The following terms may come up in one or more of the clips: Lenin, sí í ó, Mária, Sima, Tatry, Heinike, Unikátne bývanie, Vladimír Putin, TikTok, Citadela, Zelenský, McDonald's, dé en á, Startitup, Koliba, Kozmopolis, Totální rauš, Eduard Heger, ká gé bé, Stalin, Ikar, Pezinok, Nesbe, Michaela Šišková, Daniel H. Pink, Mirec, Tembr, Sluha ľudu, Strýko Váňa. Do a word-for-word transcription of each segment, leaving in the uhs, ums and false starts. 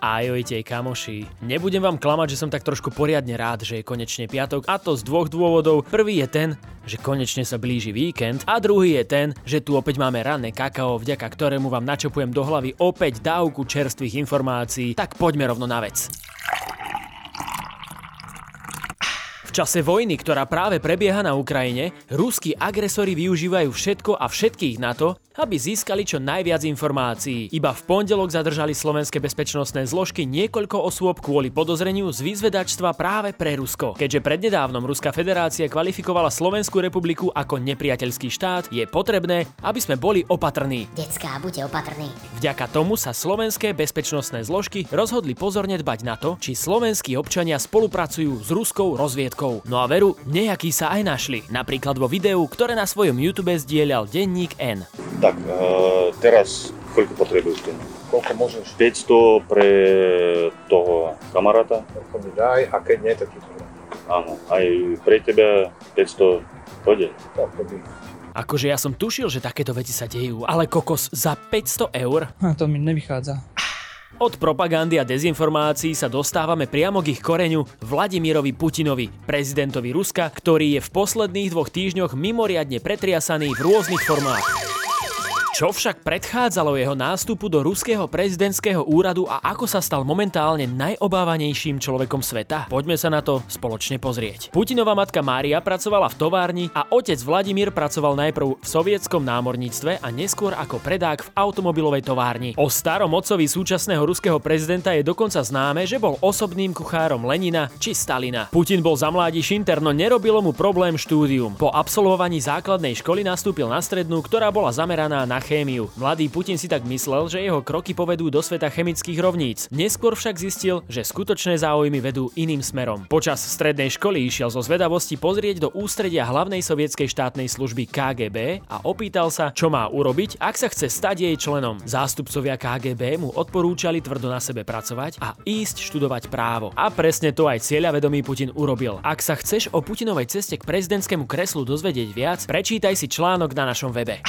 Ajojte, kamoši. Nebudem vám klamať, že som tak trošku poriadne rád, že je konečne piatok, a to z dvoch dôvodov. Prvý je ten, že konečne sa blíži víkend, a druhý je ten, že tu opäť máme ranné kakao, vďaka ktorému vám načapujem do hlavy opäť dávku čerstvých informácií. Tak poďme rovno na vec. V čase vojny, ktorá práve prebieha na Ukrajine, ruskí agresori využívajú všetko a všetkých na to, aby získali čo najviac informácií. Iba v pondelok zadržali slovenské bezpečnostné zložky niekoľko osôb kvôli podozreniu z vyzvedačstva práve pre Rusko. Keďže prednedávnom Ruská federácia kvalifikovala Slovenskú republiku ako nepriateľský štát, je potrebné, aby sme boli opatrní. Decká, buďte opatrní. Vďaka tomu sa slovenské bezpečnostné zložky rozhodli pozorne dbať na to, či slovenskí občania spolupracujú s ruskou rozviedkou. No a veru, nejakí sa aj našli. Napríklad vo videu, ktoré na svojom YouTube zdieľal denník N. Tak, e, teraz koľko potrebuješ ten? Koľko môžeš? päťsto pre toho kamaráta. Koľko mi daj, a keď nie, tak to daj. Áno, aj pre teba päťsto pôjde. Tak, to by. Akože ja som tušil, že takéto veci sa dejú, ale kokos za päťsto eur? A to mi nevychádza. Od propagandy a dezinformácií sa dostávame priamo k ich koreňu Vladimírovi Putinovi, prezidentovi Ruska, ktorý je v posledných dvoch týždňoch mimoriadne pretriasaný v rôznych formách. Čo však predchádzalo jeho nástupu do ruského prezidentského úradu a ako sa stal momentálne najobávanejším človekom sveta? Poďme sa na to spoločne pozrieť. Putinova matka Mária pracovala v továrni a otec Vladimír pracoval najprv v sovietskom námorníctve a neskôr ako predák v automobilovej továrni. O starom otcovi súčasného ruského prezidenta je dokonca známe, že bol osobným kuchárom Lenina či Stalina. Putin bol za mládi šinter, no nerobilo mu problém štúdium. Po absolvovaní základnej školy nastúpil na strednú, ktorá bola zameraná na chémiu. Mladý Putin si tak myslel, že jeho kroky povedú do sveta chemických rovníc. Neskôr však zistil, že skutočné záujmy vedú iným smerom. Počas strednej školy išiel zo zvedavosti pozrieť do ústredia hlavnej sovietskej štátnej služby ká gé bé a opýtal sa, čo má urobiť, ak sa chce stať jej členom. Zástupcovia ká gé bé mu odporúčali tvrdo na sebe pracovať a ísť študovať právo. A presne to aj cieľavedomý Putin urobil. Ak sa chceš o Putinovej ceste k prezidentskému kreslu dozvedieť viac, prečítaj si článok na našom webe.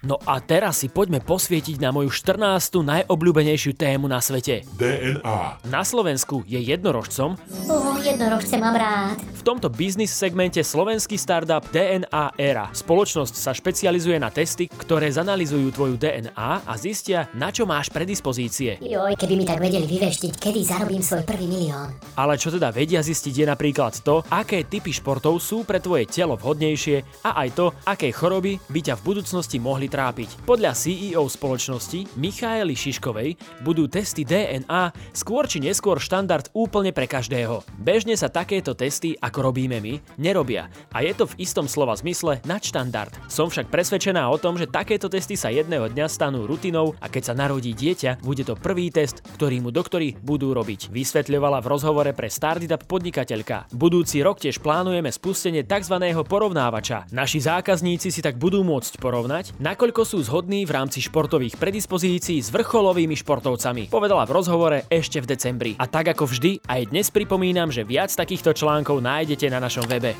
No a teraz si poďme posvietiť na moju štrnástu najobľúbenejšiu tému na svete. dé en á. Na Slovensku je jednorožcom. Uh, jednorožce mám rád. V tomto biznis segmente slovenský startup dé en á Era. Spoločnosť sa špecializuje na testy, ktoré zanalizujú tvoju dé en á a zistia, na čo máš predispozície. Joj, keby mi tak vedeli vyveštiť, kedy zarobím svoj prvý milión. Ale čo teda vedia zistiť je napríklad to, aké typy športov sú pre tvoje telo vhodnejšie a aj to, aké choroby by ťa v budúcnosti mohli trápiť. Podľa sí í ó spoločnosti Michaely Šiškovej budú testy dé en á skôr či neskôr štandard úplne pre každého. Bežne sa takéto testy, ako robíme my, nerobia a je to v istom slova zmysle nadštandard. Som však presvedčená o tom, že takéto testy sa jedného dňa stanú rutinou a keď sa narodí dieťa, bude to prvý test, ktorý mu doktori budú robiť. Vysvetľovala v rozhovore pre Startitup podnikateľka. Budúci rok tiež plánujeme spustenie tzv. Porovnávača. Naši zákazníci si tak budú môcť porovnať, nakoľko sú zhodní v rámci športových predispozícií s vrcholovými športovcami, povedala v rozhovore ešte v decembri. A tak ako vždy, aj dnes pripomínam, že viac takýchto článkov nájdete na našom webe.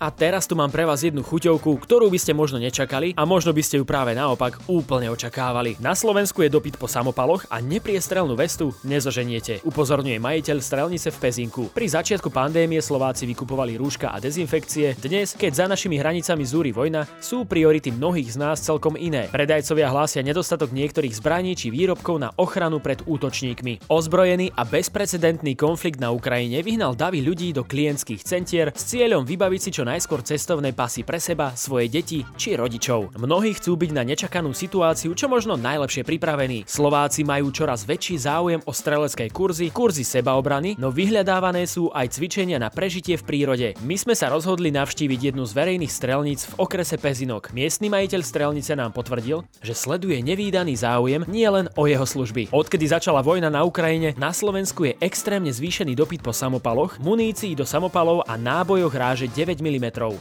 A teraz tu mám pre vás jednu chuťovku, ktorú by ste možno nečakali a možno by ste ju práve naopak úplne očakávali. Na Slovensku je dopyt po samopaloch a nepriestrelnú vestu nezoženiete, upozorňuje majiteľ strelnice v Pezinku. Pri začiatku pandémie Slováci vykupovali rúška a dezinfekcie, dnes, keď za našimi hranicami zúri vojna, sú priority mnohých z nás celkom iné. Predajcovia hlásia nedostatok niektorých zbraní či výrobkov na ochranu pred útočníkmi. Ozbrojený a bezprecedentný konflikt na Ukrajine vyhnal davy ľudí do klientských centier s cieľom vybaviť si čo najskôr cestovné pasy pre seba, svoje deti či rodičov. Mnohí chcú byť na nečakanú situáciu čo možno najlepšie pripravení. Slováci majú čoraz väčší záujem o strelecké kurzy, kurzy sebaobrany, no vyhľadávané sú aj cvičenia na prežitie v prírode. My sme sa rozhodli navštíviť jednu z verejných strelníc v okrese Pezinok. Miestny majiteľ strelnice nám potvrdil, že sleduje nevídaný záujem nielen o jeho služby. Odkedy začala vojna na Ukrajine, na Slovensku je extrémne zvýšený dopyt po samopaloch, munícii do samopalov a nábojoch ráže deväť milimetrov.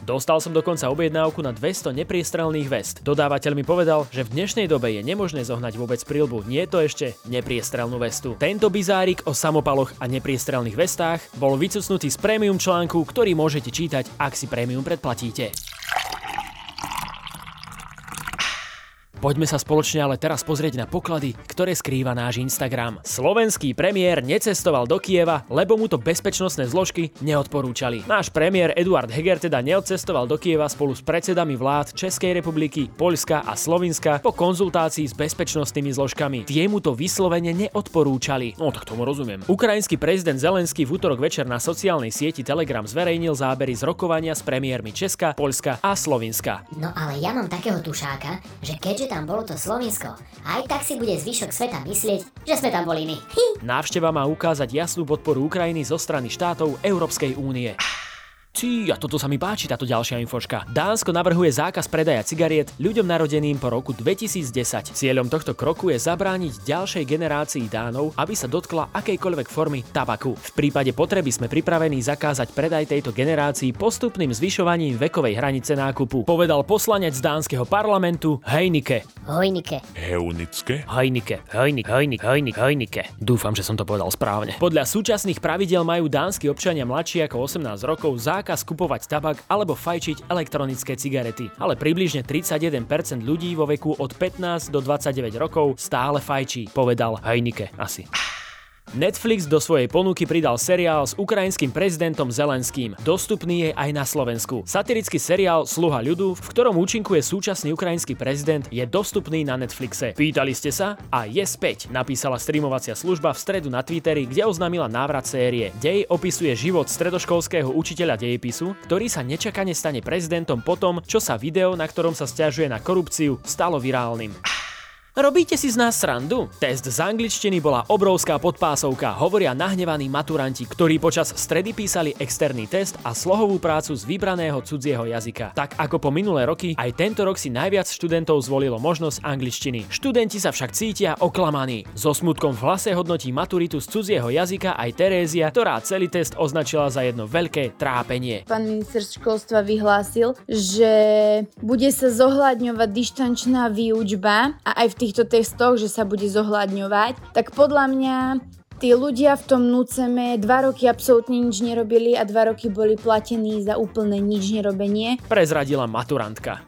Dostal som dokonca objednávku na dvesto nepriestrelných vest. Dodávateľ mi povedal, že v dnešnej dobe je nemožné zohnať vôbec prilbu, nie to ešte nepriestrelnú vestu. Tento bizárik o samopaloch a nepriestrelných vestách bol vycucnutý z premium článku, ktorý môžete čítať, ak si premium predplatíte. Poďme sa spoločne ale teraz pozrieť na poklady, ktoré skrýva náš Instagram. Slovenský premiér necestoval do Kieva, lebo mu to bezpečnostné zložky neodporúčali. Náš premiér Eduard Heger teda neodcestoval do Kieva spolu s predsedami vlád Českej republiky, Poľska a Slovinska po konzultácii s bezpečnostnými zložkami. Tie mu to vyslovene neodporúčali. No tak tomu rozumiem. Ukrajinský prezident Zelenský v utorok večer na sociálnej sieti Telegram zverejnil zábery z rokovania s premiérmi Česka, Poľska a Slovinska. No ale ja mám takého tušáka, že keďže tam bolo to Slovinsko, aj tak si bude zvyšok sveta myslieť, že sme tam boli my. Návšteva má ukázať jasnú podporu Ukrajiny zo strany štátov Európskej únie. Cí, a toto sa mi páči, táto ďalšia infoška. Dánsko navrhuje zákaz predaja cigariet ľuďom narodeným po roku dvetisícdesať. Cieľom tohto kroku je zabrániť ďalšej generácii Dánov, aby sa dotkla akejkoľvek formy tabaku. V prípade potreby sme pripravení zakázať predaj tejto generácii postupným zvyšovaním vekovej hranice nákupu, povedal poslanec dánskeho parlamentu Heinike. Heinike. Heunické? Heinike. Heinike. Heinike. Heinike. Heinike. Dúfam, že som to povedal správne. Podľa súčasných pravidiel majú dánsky občania mladší ako osemnásť rokov zákaz kupovať tabak alebo fajčiť elektronické cigarety. Ale približne tridsaťjeden percent ľudí vo veku od pätnásť do dvadsaťdeväť rokov stále fajčí, povedal Heinike asi. Netflix do svojej ponuky pridal seriál s ukrajinským prezidentom Zelenským. Dostupný je aj na Slovensku. Satirický seriál Sluha ľudu, v ktorom účinkuje súčasný ukrajinský prezident, je dostupný na Netflixe. Pýtali ste sa? A je späť, napísala streamovacia služba v stredu na Twitteri, kde oznámila návrat série. Dej opisuje život stredoškolského učiteľa dejepisu, ktorý sa nečakane stane prezidentom potom, čo sa video, na ktorom sa sťažuje na korupciu, stalo virálnym. Robíte si z nás srandu? Test z angličtiny bola obrovská podpásovka, hovoria nahnevaní maturanti, ktorí počas stredy písali externý test a slohovú prácu z vybraného cudzieho jazyka. Tak ako po minulé roky, aj tento rok si najviac študentov zvolilo možnosť angličtiny. Študenti sa však cítia oklamaní. So smutkom v hlase hodnotí maturitu z cudzieho jazyka aj Terézia, ktorá celý test označila za jedno veľké trápenie. Pán minister školstva vyhlásil, že bude sa zohľadňovať dištančná výučba a aj v tých týchto testoch, že sa bude zohľadňovať, tak podľa mňa tí ľudia v tom núceme, dva roky absolútne nič nerobili a dva roky boli platení za úplne nič nerobenie. Prezradila maturantka.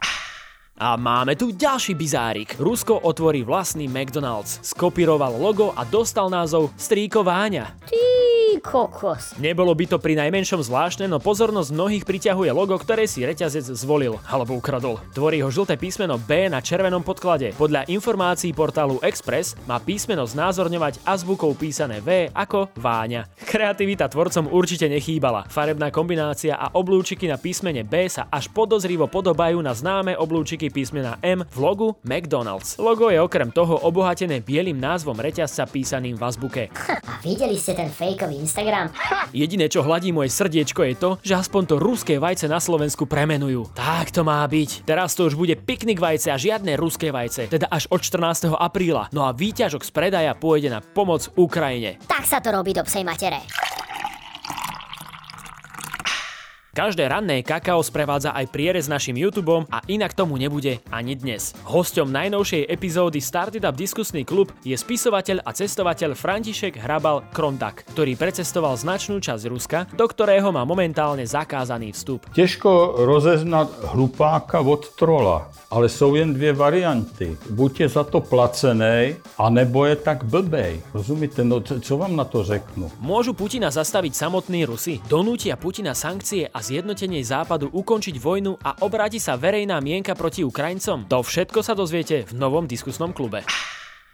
A máme tu ďalší bizárik. Rusko otvorí vlastný McDonald's. Skopíroval logo a dostal názov Strýko Váňa. Kokos. Nebolo by to pri najmenšom zvláštne, no pozornosť mnohých priťahuje logo, ktoré si reťazec zvolil alebo ukradol. Tvorí ho žlté písmeno B na červenom podklade. Podľa informácií portálu Express má písmeno znázorňovať azbukou písané V ako Váňa. Kreativita tvorcom určite nechýbala. Farebná kombinácia a oblúčiky na písmene B sa až podozrivo podobajú na známe oblúčiky písmena M v logu McDonald's. Logo je okrem toho obohatené bielym názvom reťazca písaným v azbuke. A videli ste ten fejkový Instagram? Jediné, čo hladí moje srdiečko, je to, že aspoň to ruské vajce na Slovensku premenujú. Tak to má byť. Teraz to už bude piknik vajce a žiadne ruské vajce, teda až od štrnásteho apríla. No a výťažok z predaja pôjde na pomoc Ukrajine. Tak sa to robí do psej matere. Každé ranné kakao sprevádza aj prierez našim YouTubeom a inak tomu nebude ani dnes. Hosťom najnovšej epizódy Startitup Diskusný klub je spisovateľ a cestovateľ František Hrabal Krondak, ktorý precestoval značnú časť Ruska, do ktorého má momentálne zakázaný vstup. Těžko rozeznať hlupáka od trola, ale sú jen dvě varianty. Buď je za to placenej, anebo je tak blbej. Rozumíte, no čo vám na to řeknu? Môžu Putina zastaviť samotní Rusi? Donútia Putina sankcie a zjednotenie Západu ukončiť vojnu a obráti sa verejná mienka proti Ukrajincom? To všetko sa dozviete v novom diskusnom klube.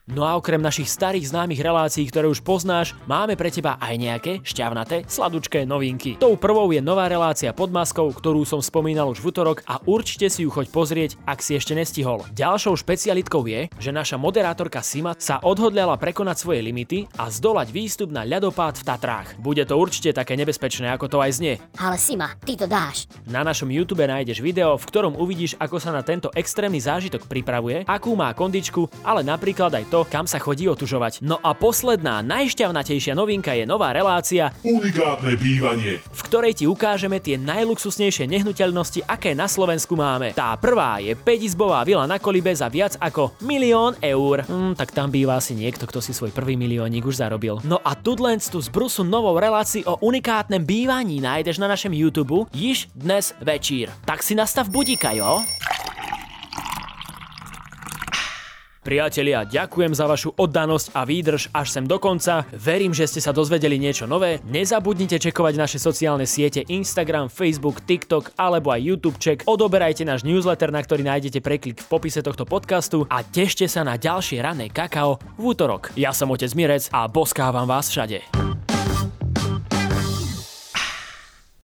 No a okrem našich starých známych relácií, ktoré už poznáš, máme pre teba aj nejaké šťavnaté, sladučké novinky. Tou prvou je nová relácia Pod maskou, ktorú som spomínal už v utorok a určite si ju choď pozrieť, ak si ešte nestihol. Ďalšou špecialitkou je, že naša moderátorka Sima sa odhodlala prekonať svoje limity a zdolať výstup na ľadopád v Tatrách. Bude to určite také nebezpečné, ako to aj znie. Ale Sima, ty to dáš. Na našom YouTube nájdeš video, v ktorom uvidíš, ako sa na tento extrémny zážitok pripravuje, akú má kondičku, ale napríklad aj to, kam sa chodí otužovať. No a posledná, najšťavnatejšia novinka je nová relácia Unikátne bývanie, v ktorej ti ukážeme tie najluxusnejšie nehnuteľnosti, aké na Slovensku máme. Tá prvá je päťizbová vila na Kolibe za viac ako milión eur. Hmm, tak tam býva asi niekto, kto si svoj prvý miliónik už zarobil. No a tudlenstu z Brusu novou reláciu o unikátnem bývaní nájdeš na našom YouTube již dnes večír. Tak si nastav budíka, jo? Priatelia, ďakujem za vašu oddanosť a výdrž až sem do konca. Verím, že ste sa dozvedeli niečo nové. Nezabudnite čekovať naše sociálne siete Instagram, Facebook, TikTok alebo aj YouTube check. Odoberajte náš newsletter, na ktorý nájdete preklik v popise tohto podcastu a tešte sa na ďalšie rané kakao v útorok. Ja som otec Mirec a boskávam vás všade.